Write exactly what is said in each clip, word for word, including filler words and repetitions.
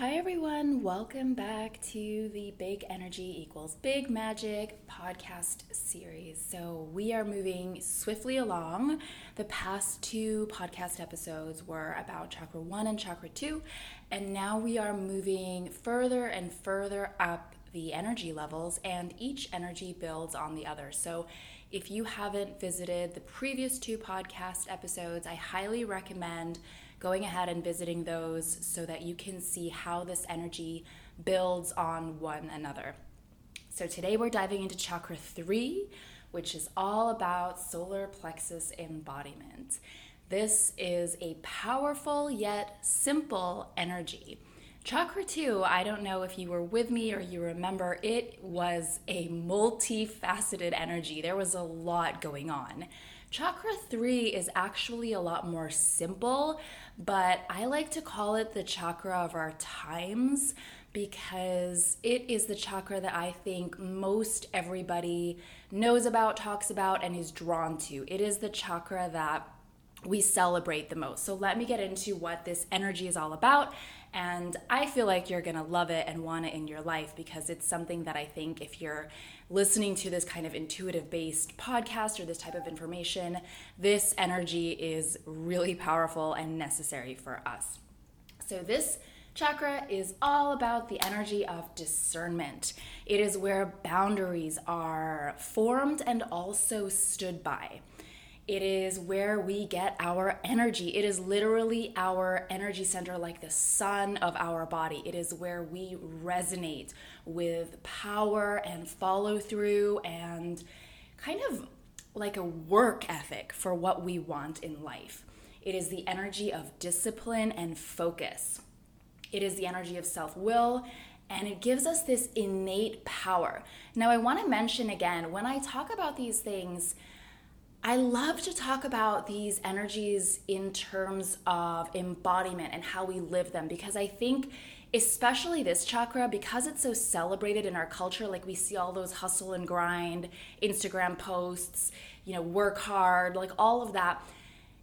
Hi everyone, welcome back to the Big Energy Equals Big Magic podcast series. So we are moving swiftly along. The past two podcast episodes were about chakra one and chakra two, and now we are moving further and further up the energy levels, and each energy builds on the other. So if you haven't visited the previous two podcast episodes, I highly recommend going ahead and visiting those so that you can see how this energy builds on one another. So today we're diving into chakra three, which is all about solar plexus embodiment. This is a powerful yet simple energy. Chakra two, I don't know if you were with me or you remember, it was a multifaceted energy. There was a lot going on. Chakra three is actually a lot more simple, but I like to call it the chakra of our times because it is the chakra that I think most everybody knows about, talks about, and is drawn to. It is the chakra that we celebrate the most. So let me get into what this energy is all about, and I feel like you're gonna love it and want it in your life because it's something that I think if you're listening to this kind of intuitive based podcast or this type of information, this energy is really powerful and necessary for us. So this chakra is all about the energy of discernment. It is where boundaries are formed and also stood by. It is where we get our energy. It is literally our energy center, like the sun of our body. It is where we resonate with power and follow through and kind of like a work ethic for what we want in life. It is the energy of discipline and focus. It is the energy of self-will, and it gives us this innate power. Now, I want to mention again, when I talk about these things, I love to talk about these energies in terms of embodiment and how we live them, because I think especially this chakra, because it's so celebrated in our culture, like we see all those hustle and grind, Instagram posts, you know, work hard, like all of that.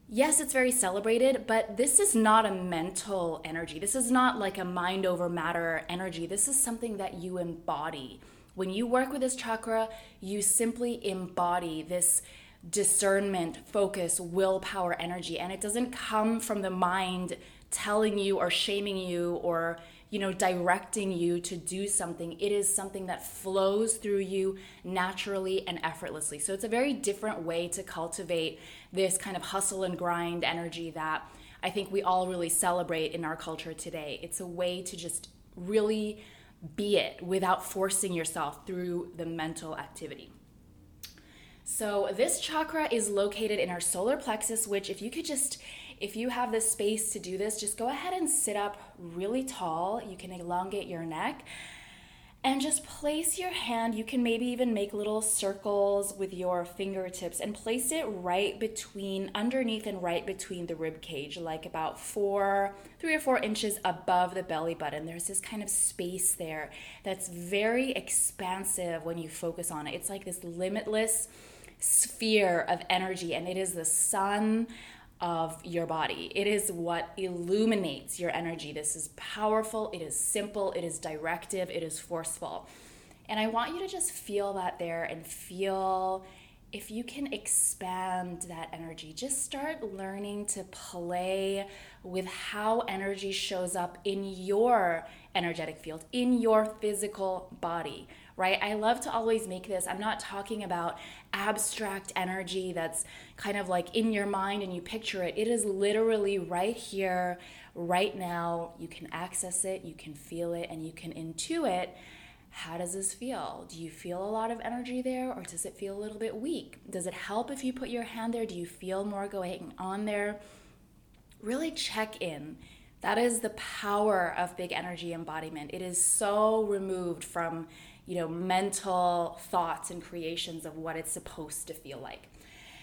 Yes, it's very celebrated, but this is not a mental energy. This is not like a mind over matter energy. This is something that you embody. When you work with this chakra, you simply embody this discernment, focus, willpower, energy, and it doesn't come from the mind telling you or shaming you or, you know, directing you to do something. It is something that flows through you naturally and effortlessly. So it's a very different way to cultivate this kind of hustle and grind energy that I think we all really celebrate in our culture today. It's a way to just really be it without forcing yourself through the mental activity. So this chakra is located in our solar plexus, which if you could just, if you have the space to do this, just go ahead and sit up really tall. You can elongate your neck and just place your hand. You can maybe even make little circles with your fingertips and place it right between, underneath and right between the rib cage, like about four, three or four inches above the belly button. There's this kind of space there that's very expansive when you focus on it. It's like this limitless sphere of energy, and it is the sun of your body. It is what illuminates your energy. This is powerful, it is simple, it is directive, it is forceful. And I want you to just feel that there and feel if you can expand that energy. Just start learning to play with how energy shows up in your energetic field, in your physical body, right? I love to always make this. I'm not talking about abstract energy that's kind of like in your mind and you picture it. It is literally right here, right now. You can access it, you can feel it, and you can intuit. How does this feel? Do you feel a lot of energy there, or does it feel a little bit weak? Does it help if you put your hand there? Do you feel more going on there? Really check in. That is the power of big energy embodiment. It is so removed from, you know, mental thoughts and creations of what it's supposed to feel like.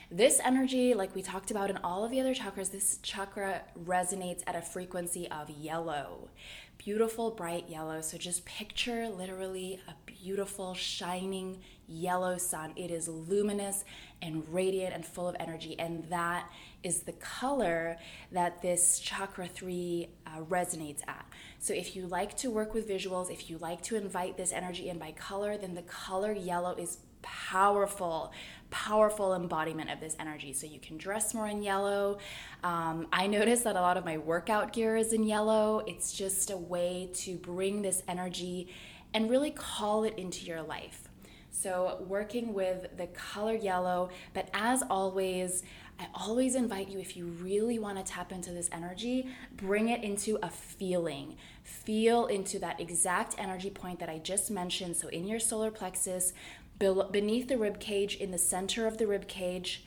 This energy, like we talked about in all of the other chakras, this chakra resonates at a frequency of yellow. Beautiful, bright yellow. So just picture literally a beautiful, shining yellow sun. It is luminous and radiant and full of energy. And that is the color that this chakra three uh, resonates at. So if you like to work with visuals, if you like to invite this energy in by color, then the color yellow is powerful, powerful embodiment of this energy. So you can dress more in yellow. Um, I notice that a lot of my workout gear is in yellow. It's just a way to bring this energy and really call it into your life. So working with the color yellow, but as always, I always invite you, if you really want to tap into this energy, bring it into a feeling. Feel into that exact energy point that I just mentioned. So in your solar plexus, beneath the rib cage, in the center of the rib cage,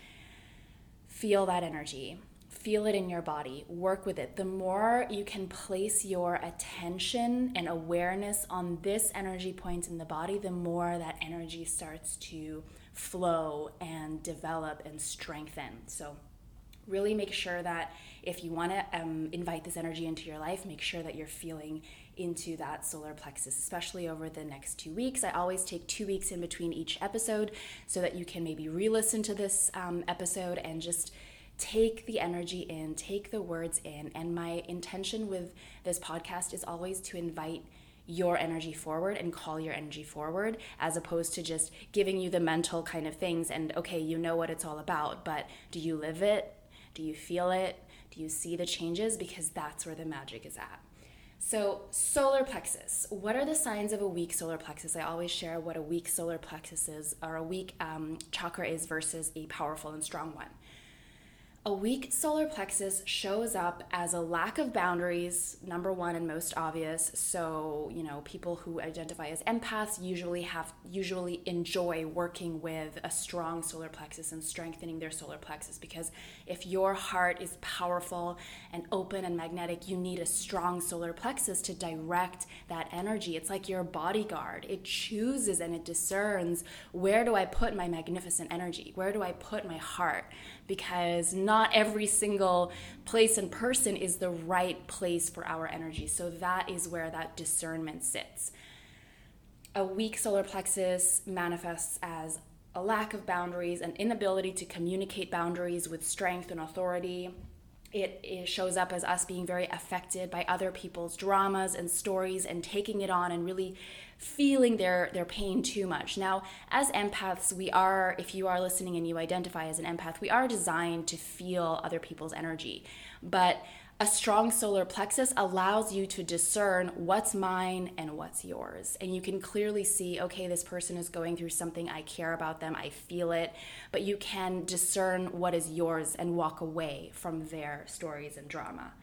feel that energy. Feel it in your body. Work with it. The more you can place your attention and awareness on this energy point in the body, the more that energy starts to flow and develop and strengthen. So really make sure that if you want to um, invite this energy into your life, make sure that you're feeling into that solar plexus, especially over the next two weeks. I always take two weeks in between each episode so that you can maybe re-listen to this um, episode and just take the energy in, take the words in. And my intention with this podcast is always to invite your energy forward and call your energy forward, as opposed to just giving you the mental kind of things and, okay, you know what it's all about, but do you live it? Do you feel it? Do you see the changes? Because that's where the magic is at. So solar plexus, what are the signs of a weak solar plexus? I always share what a weak solar plexus is, or a weak um, chakra is versus a powerful and strong one. A weak solar plexus shows up as a lack of boundaries, number one and most obvious. So, you know, people who identify as empaths usually have usually enjoy working with a strong solar plexus and strengthening their solar plexus, because if your heart is powerful and open and magnetic, you need a strong solar plexus to direct that energy. It's like your bodyguard. It chooses and it discerns, where do I put my magnificent energy? Where do I put my heart? Because not every single place and person is the right place for our energy. So that is where that discernment sits. A weak solar plexus manifests as a lack of boundaries, an inability to communicate boundaries with strength and authority. It, it shows up as us being very affected by other people's dramas and stories and taking it on and really feeling their, their pain too much. Now, as empaths, we are, if you are listening and you identify as an empath, we are designed to feel other people's energy. But a strong solar plexus allows you to discern what's mine and what's yours. And you can clearly see, okay, this person is going through something. I care about them. I feel it. But you can discern what is yours and walk away from their stories and drama.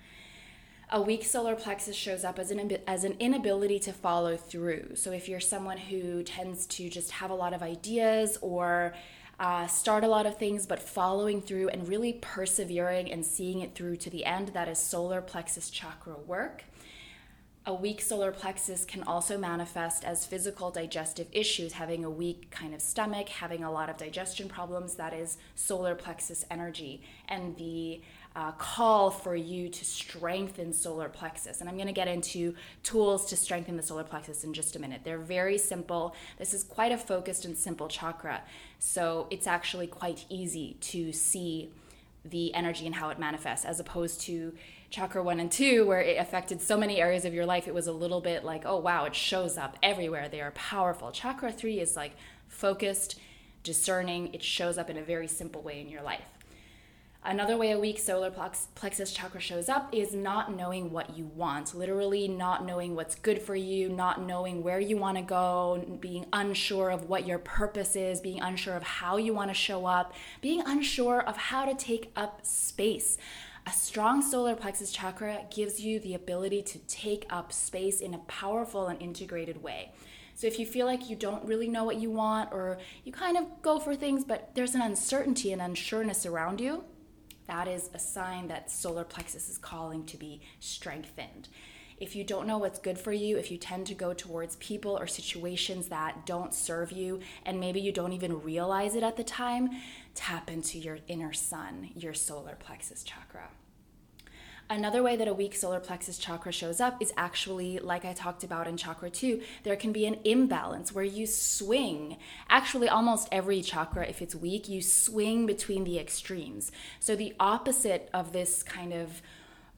A weak solar plexus shows up as an as an inability to follow through. So if you're someone who tends to just have a lot of ideas or uh, start a lot of things, but following through and really persevering and seeing it through to the end, that is solar plexus chakra work. A weak solar plexus can also manifest as physical digestive issues, having a weak kind of stomach, having a lot of digestion problems. That is solar plexus energy and the uh, call for you to strengthen solar plexus. And I'm going to get into tools to strengthen the solar plexus in just a minute. They're very simple. This is quite a focused and simple chakra. So it's actually quite easy to see the energy and how it manifests, as opposed to chakra one and two, where it affected so many areas of your life. It was a little bit like, oh wow, it shows up everywhere. They are powerful. Chakra three is like focused, discerning. It shows up in a very simple way in your life. Another way a weak solar plexus chakra shows up is not knowing what you want, literally not knowing what's good for you, not knowing where you want to go, being unsure of what your purpose is, being unsure of how you want to show up, being unsure of how to take up space. A strong solar plexus chakra gives you the ability to take up space in a powerful and integrated way. So if you feel like you don't really know what you want, or you kind of go for things, but there's an uncertainty and unsureness around you, that is a sign that solar plexus is calling to be strengthened. If you don't know what's good for you, if you tend to go towards people or situations that don't serve you, and maybe you don't even realize it at the time, tap into your inner sun, your solar plexus chakra. Another way that a weak solar plexus chakra shows up is actually, like I talked about in chakra two, there can be an imbalance where you swing. Actually, almost every chakra, if it's weak, you swing between the extremes. So the opposite of this kind of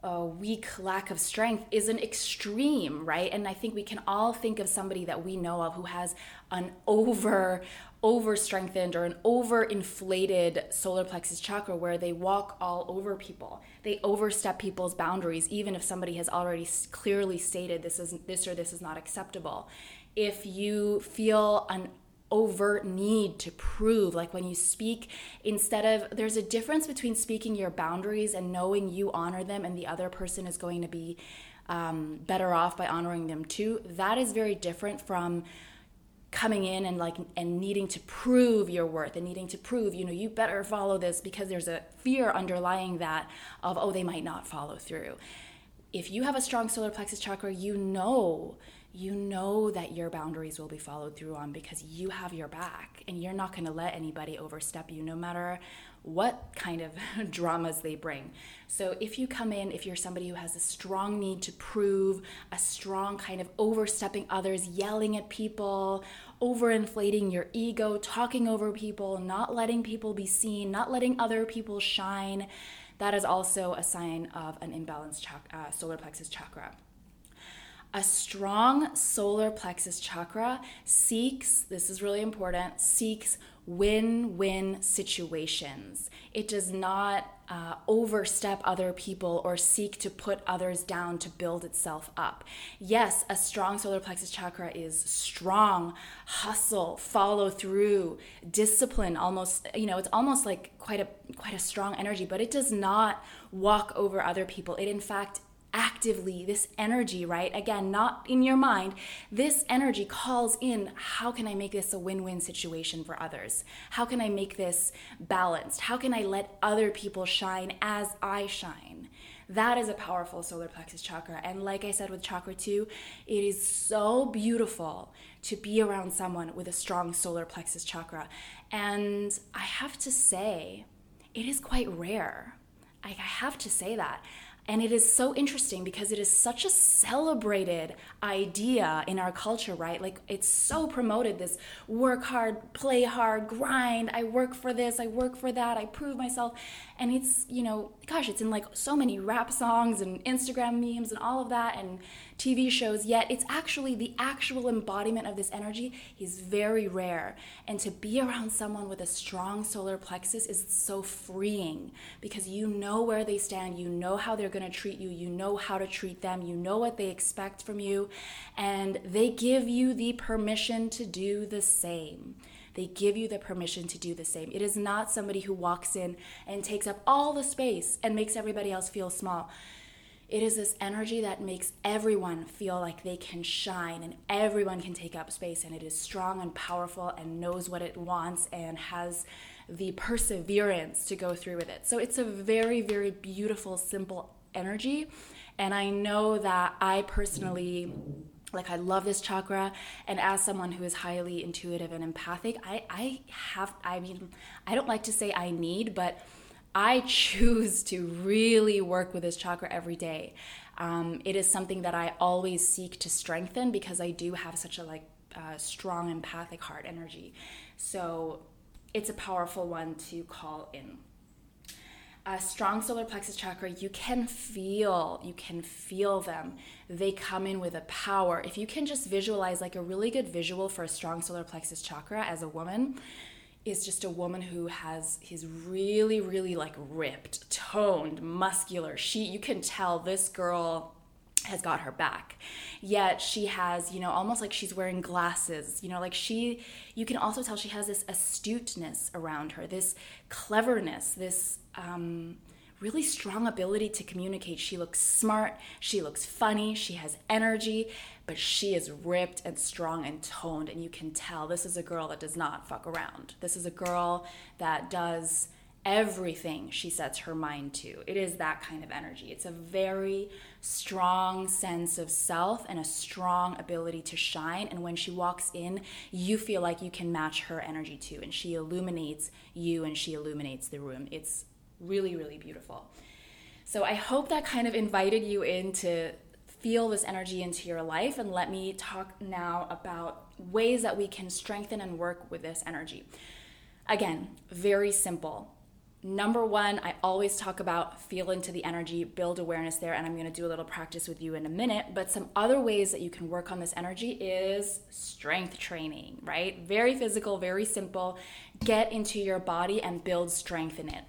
a weak lack of strength is an extreme, right? And I think we can all think of somebody that we know of who has an over over strengthened or an over inflated solar plexus chakra, where they walk all over people. They overstep people's boundaries, even if somebody has already clearly stated this is this or this is not acceptable. If you feel an overt need to prove, like when you speak, instead of, there's a difference between speaking your boundaries and knowing you honor them and the other person is going to be um, better off by honoring them too. That is very different from coming in and like and needing to prove your worth and needing to prove, you know, you better follow this, because there's a fear underlying that of, oh, they might not follow through. If you have a strong solar plexus chakra, you know You know that your boundaries will be followed through on, because you have your back and you're not going to let anybody overstep you, no matter what kind of dramas they bring. So if you come in, if you're somebody who has a strong need to prove, a strong kind of overstepping others, yelling at people, overinflating your ego, talking over people, not letting people be seen, not letting other people shine, that is also a sign of an imbalanced chak- uh, solar plexus chakra. A strong solar plexus chakra seeks, this is really important, seeks win-win situations. It does not uh, overstep other people or seek to put others down to build itself up. Yes, a strong solar plexus chakra is strong, hustle, follow through, discipline, almost, you know, it's almost like quite a quite a strong energy, but it does not walk over other people. It in fact actively, this energy, right? Again, not in your mind. This energy calls in, how can I make this a win-win situation for others? How can I make this balanced? How can I let other people shine as I shine? That is a powerful solar plexus chakra. And like I said with chakra two, it is so beautiful to be around someone with a strong solar plexus chakra. And I have to say, it is quite rare. I have to say that. And it is so interesting because it is such a celebrated idea in our culture, right? Like, it's so promoted, this work hard, play hard, grind. I work for this, I work for that, I prove myself. And it's, you know, gosh, it's in like so many rap songs and Instagram memes and all of that and T V shows, yet it's actually, the actual embodiment of this energy is very rare. And to be around someone with a strong solar plexus is so freeing, because you know where they stand, you know how they're going to treat you, you know how to treat them, you know what they expect from you, and they give you the permission to do the same. They give you the permission to do the same. It is not somebody who walks in and takes up all the space and makes everybody else feel small. It is this energy that makes everyone feel like they can shine and everyone can take up space, and it is strong and powerful and knows what it wants and has the perseverance to go through with it. So it's a very, very beautiful, simple energy. And I know that I personally, like, I love this chakra, and as someone who is highly intuitive and empathic, I, I have, I mean, I don't like to say I need, but I choose to really work with this chakra every day. Um, it is something that I always seek to strengthen, because I do have such a like uh, strong empathic heart energy. So it's a powerful one to call in. A strong solar plexus chakra, you can feel, you can feel them. They come in with a power. If you can just visualize, like, a really good visual for a strong solar plexus chakra as a woman is just a woman who has is really, really like ripped, toned, muscular. She, you can tell this girl has got her back. Yet she has, you know, almost like she's wearing glasses, you know, like she, you can also tell she has this astuteness around her, this cleverness, this um, really strong ability to communicate. She looks smart, she looks funny, she has energy, but she is ripped and strong and toned, and you can tell this is a girl that does not fuck around. This is a girl that does everything she sets her mind to. It is that kind of energy. It's a very strong sense of self and a strong ability to shine, and when she walks in, you feel like you can match her energy too, and she illuminates you and she illuminates the room. It's really, really beautiful. So I hope that kind of invited you in to feel this energy into your life, and let me talk now about ways that we can strengthen and work with this energy. Again, very simple. Number one, I always talk about feel into the energy, build awareness there, and I'm going to do a little practice with you in a minute. But some other ways that you can work on this energy is strength training, right? Very physical, very simple. Get into your body and build strength in it.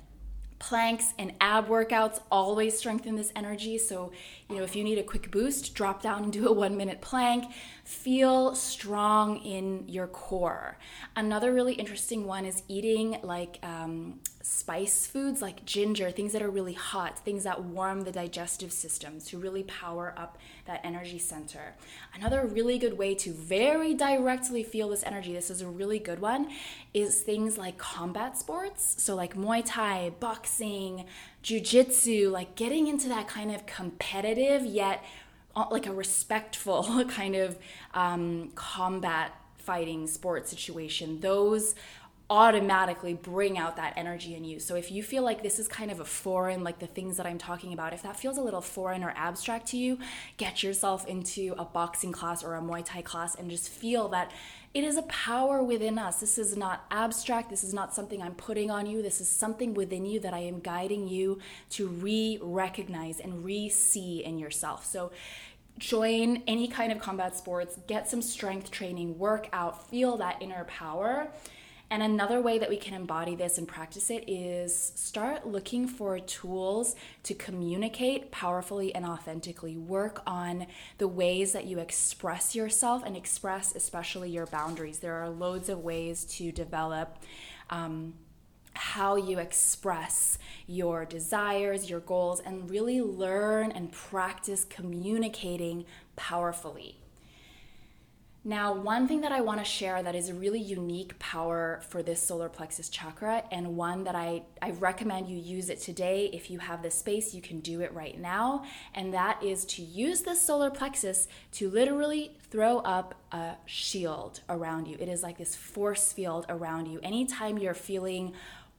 Planks and ab workouts always strengthen this energy. So, you know, if you need a quick boost, drop down and do a one minute plank. Feel strong in your core. Another really interesting one is eating like um, spice foods like ginger, things that are really hot, things that warm the digestive system to really power up that energy center. Another really good way to very directly feel this energy, this is a really good one, is things like combat sports. So like Muay Thai, boxing, jiu-jitsu, like getting into that kind of competitive yet like a respectful kind of um, combat fighting sports situation. Those automatically bring out that energy in you. So if you feel like this is kind of a foreign, like the things that I'm talking about, if that feels a little foreign or abstract to you, get yourself into a boxing class or a Muay Thai class and just feel that it is a power within us. This is not abstract. This is not something I'm putting on you. This is something within you that I am guiding you to re-recognize and re-see in yourself. So join any kind of combat sports, get some strength training, work out, feel that inner power. And another way that we can embody this and practice it is start looking for tools to communicate powerfully and authentically. Work on the ways that you express yourself and express especially your boundaries. There are loads of ways to develop um, how you express your desires, your goals, and really learn and practice communicating powerfully. Now, one thing that I want to share that is a really unique power for this solar plexus chakra, and one that I, I recommend you use it today. If you have the space, you can do it right now. And that is to use this solar plexus to literally throw up a shield around you. It is like this force field around you. Anytime you're feeling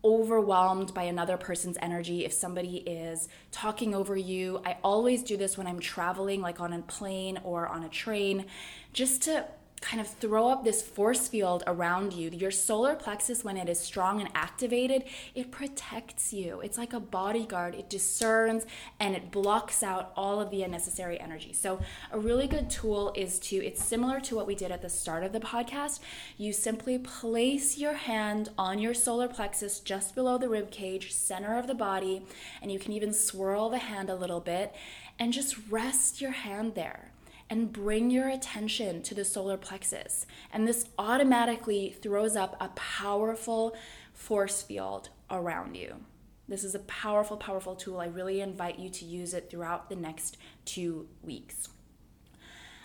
overwhelmed by another person's energy, if somebody is talking over you, I always do this when I'm traveling, like on a plane or on a train, just to kind of throw up this force field around you. Your solar plexus, when it is strong and activated, it protects you. It's like a bodyguard. It discerns and it blocks out all of the unnecessary energy. So a really good tool is to, it's similar to what we did at the start of the podcast. You simply place your hand on your solar plexus just below the rib cage, center of the body, and you can even swirl the hand a little bit and just rest your hand there. And bring your attention to the solar plexus. And this automatically throws up a powerful force field around you. This is a powerful, powerful tool. I really invite you to use it throughout the next two weeks.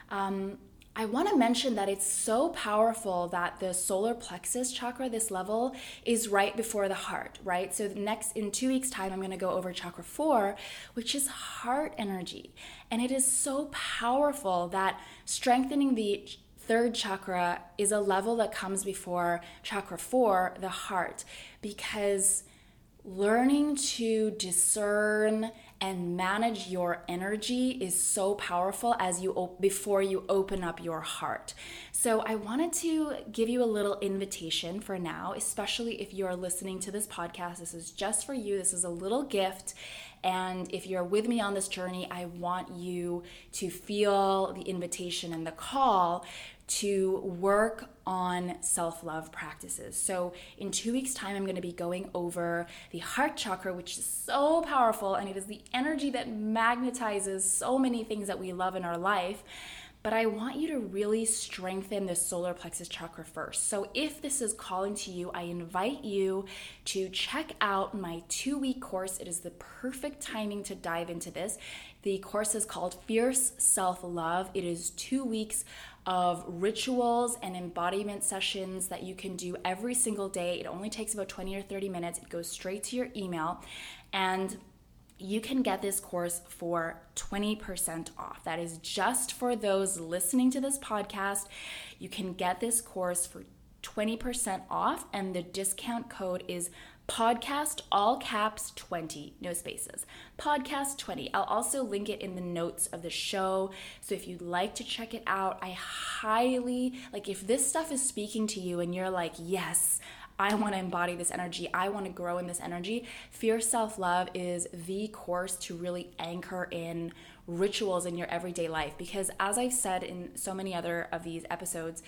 Um, I want to mention that it's so powerful that the solar plexus chakra, this level, is right before the heart, right? So the next, in two weeks' time, I'm going to go over chakra four, which is heart energy. And it is so powerful that strengthening the third chakra is a level that comes before chakra four, the heart, because learning to discern and manage your energy is so powerful as you op- before you open up your heart. So I wanted to give you a little invitation for now, especially if you're listening to this podcast. This is just for you. This is a little gift. And if you're with me on this journey, I want you to feel the invitation and the call to work on self-love practices. So in two weeks' time, I'm going to be going over the heart chakra, which is so powerful, and it is the energy that magnetizes so many things that we love in our life. But I want you to really strengthen the solar plexus chakra first. So if this is calling to you, I invite you to check out my two-week course. It is the perfect timing to dive into this. The course is called Fierce Self Love. It is two weeks of rituals and embodiment sessions that you can do every single day. It only takes about twenty or thirty minutes. It goes straight to your email. And you can get this course for twenty percent off. That is just for those listening to this podcast. You can get this course for twenty percent off, and the discount code is podcast, all caps, twenty, no spaces, podcast twenty. I'll also link it in the notes of the show. So if you'd like to check it out, I highly, like if this stuff is speaking to you and you're like, yes, I want to embody this energy. I want to grow in this energy. Fierce Self Love is the course to really anchor in rituals in your everyday life, because as I've said in so many other of these episodes,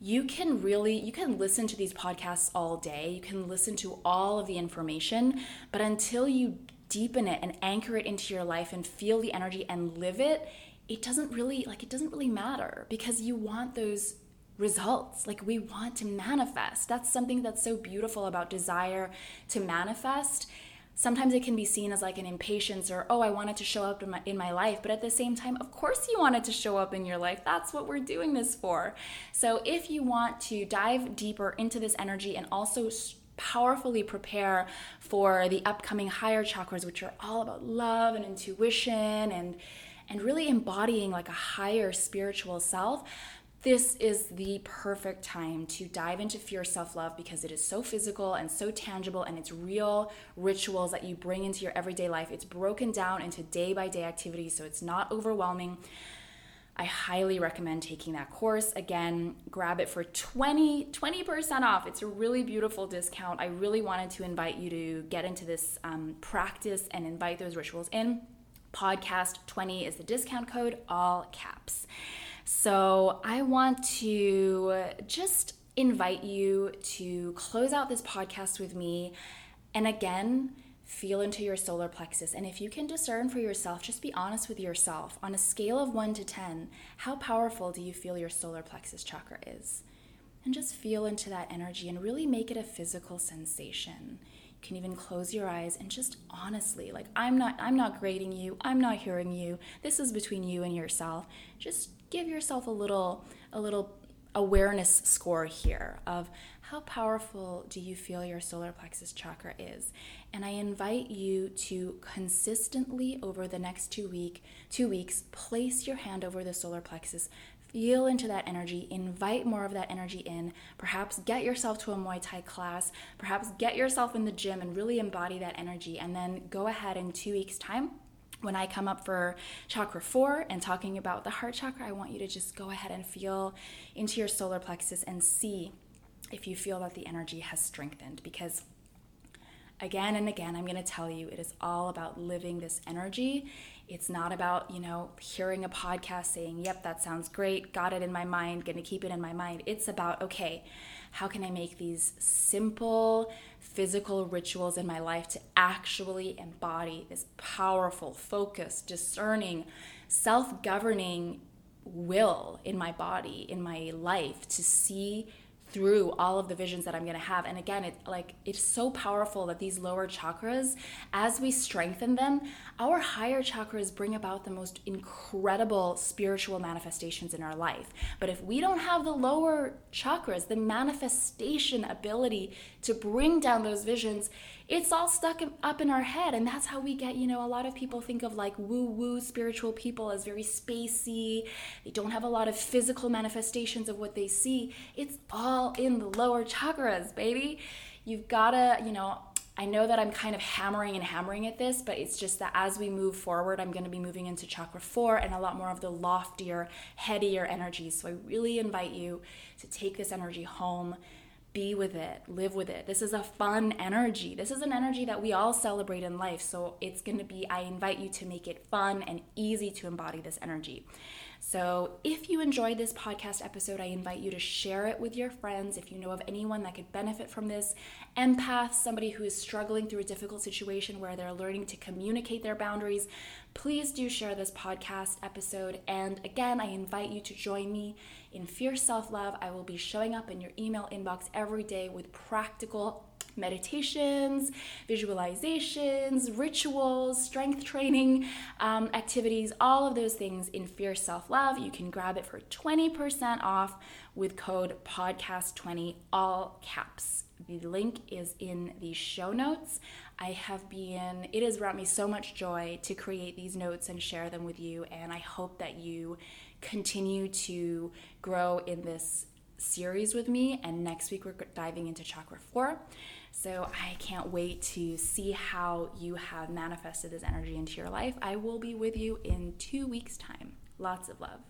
you can really, you can listen to these podcasts all day. You can listen to all of the information, but until you deepen it and anchor it into your life and feel the energy and live it, it doesn't really, like, it doesn't really matter, because you want those results. Like, we want to manifest. That's something that's so beautiful about desire to manifest. Sometimes it can be seen as like an impatience, or, oh, I want it to show up in my, in my life. But at the same time, of course you want it to show up in your life. That's what we're doing this for. So if you want to dive deeper into this energy and also powerfully prepare for the upcoming higher chakras, which are all about love and intuition and and really embodying like a higher spiritual self, this is the perfect time to dive into Fierce Self-Love, because it is so physical and so tangible, and it's real rituals that you bring into your everyday life. It's broken down into day-by-day activities, so it's not overwhelming. I highly recommend taking that course. Again, grab it for twenty percent off. It's a really beautiful discount. I really wanted to invite you to get into this um, practice and invite those rituals in. podcast twenty is the discount code, all caps. So I want to just invite you to close out this podcast with me, and again, feel into your solar plexus. And if you can discern for yourself, just be honest with yourself. On a scale of one to ten, how powerful do you feel your solar plexus chakra is? And just feel into that energy and really make it a physical sensation. You can even close your eyes and just honestly, like, I'm not I'm not grading you, I'm not hearing you. This is between you and yourself. Just give yourself a little a little awareness score here of how powerful do you feel your solar plexus chakra is. And I invite you to consistently over the next two week two weeks place your hand over the solar plexus, feel into that energy, invite more of that energy in, perhaps get yourself to a Muay Thai class, perhaps get yourself in the gym and really embody that energy. And then go ahead in two weeks time, when I come up for chakra four and talking about the heart chakra, I want you to just go ahead and feel into your solar plexus and see if you feel that the energy has strengthened. Because again and again, I'm gonna tell you, it is all about living this energy. It's not about, you know, hearing a podcast saying, yep, that sounds great, got it in my mind, gonna keep it in my mind. It's about, okay, how can I make these simple physical rituals in my life to actually embody this powerful, focused, discerning, self-governing will in my body, in my life, to see through all of the visions that I'm gonna have. And again, it like it's so powerful that these lower chakras, as we strengthen them, our higher chakras bring about the most incredible spiritual manifestations in our life. But if we don't have the lower chakras, the manifestation ability to bring down those visions, it's all stuck up in our head. And that's how we get, you know, a lot of people think of like woo-woo spiritual people as very spacey. They don't have a lot of physical manifestations of what they see. It's all in the lower chakras, baby. You've gotta, you know, I know that I'm kind of hammering and hammering at this, but it's just that as we move forward, I'm going to be moving into chakra four and a lot more of the loftier, headier energies. So I really invite you to take this energy home, be with it, live with it. This is a fun energy. This is an energy that we all celebrate in life. So it's going to be, I invite you to make it fun and easy to embody this energy. So if you enjoyed this podcast episode, I invite you to share it with your friends. If you know of anyone that could benefit from this, empath, somebody who is struggling through a difficult situation where they're learning to communicate their boundaries, please do share this podcast episode. And again, I invite you to join me in Fierce Self-Love. I will be showing up in your email inbox every day with practical meditations, visualizations, rituals, strength training, um, activities, all of those things in Fierce Self-Love. You can grab it for twenty percent off with code podcast twenty, all caps. The link is in the show notes. I have been, it has brought me so much joy to create these notes and share them with you. And I hope that you continue to grow in this series with me, and next week we're diving into chakra four. So I can't wait to see how you have manifested this energy into your life. I will be with you in two weeks time. Lots of love.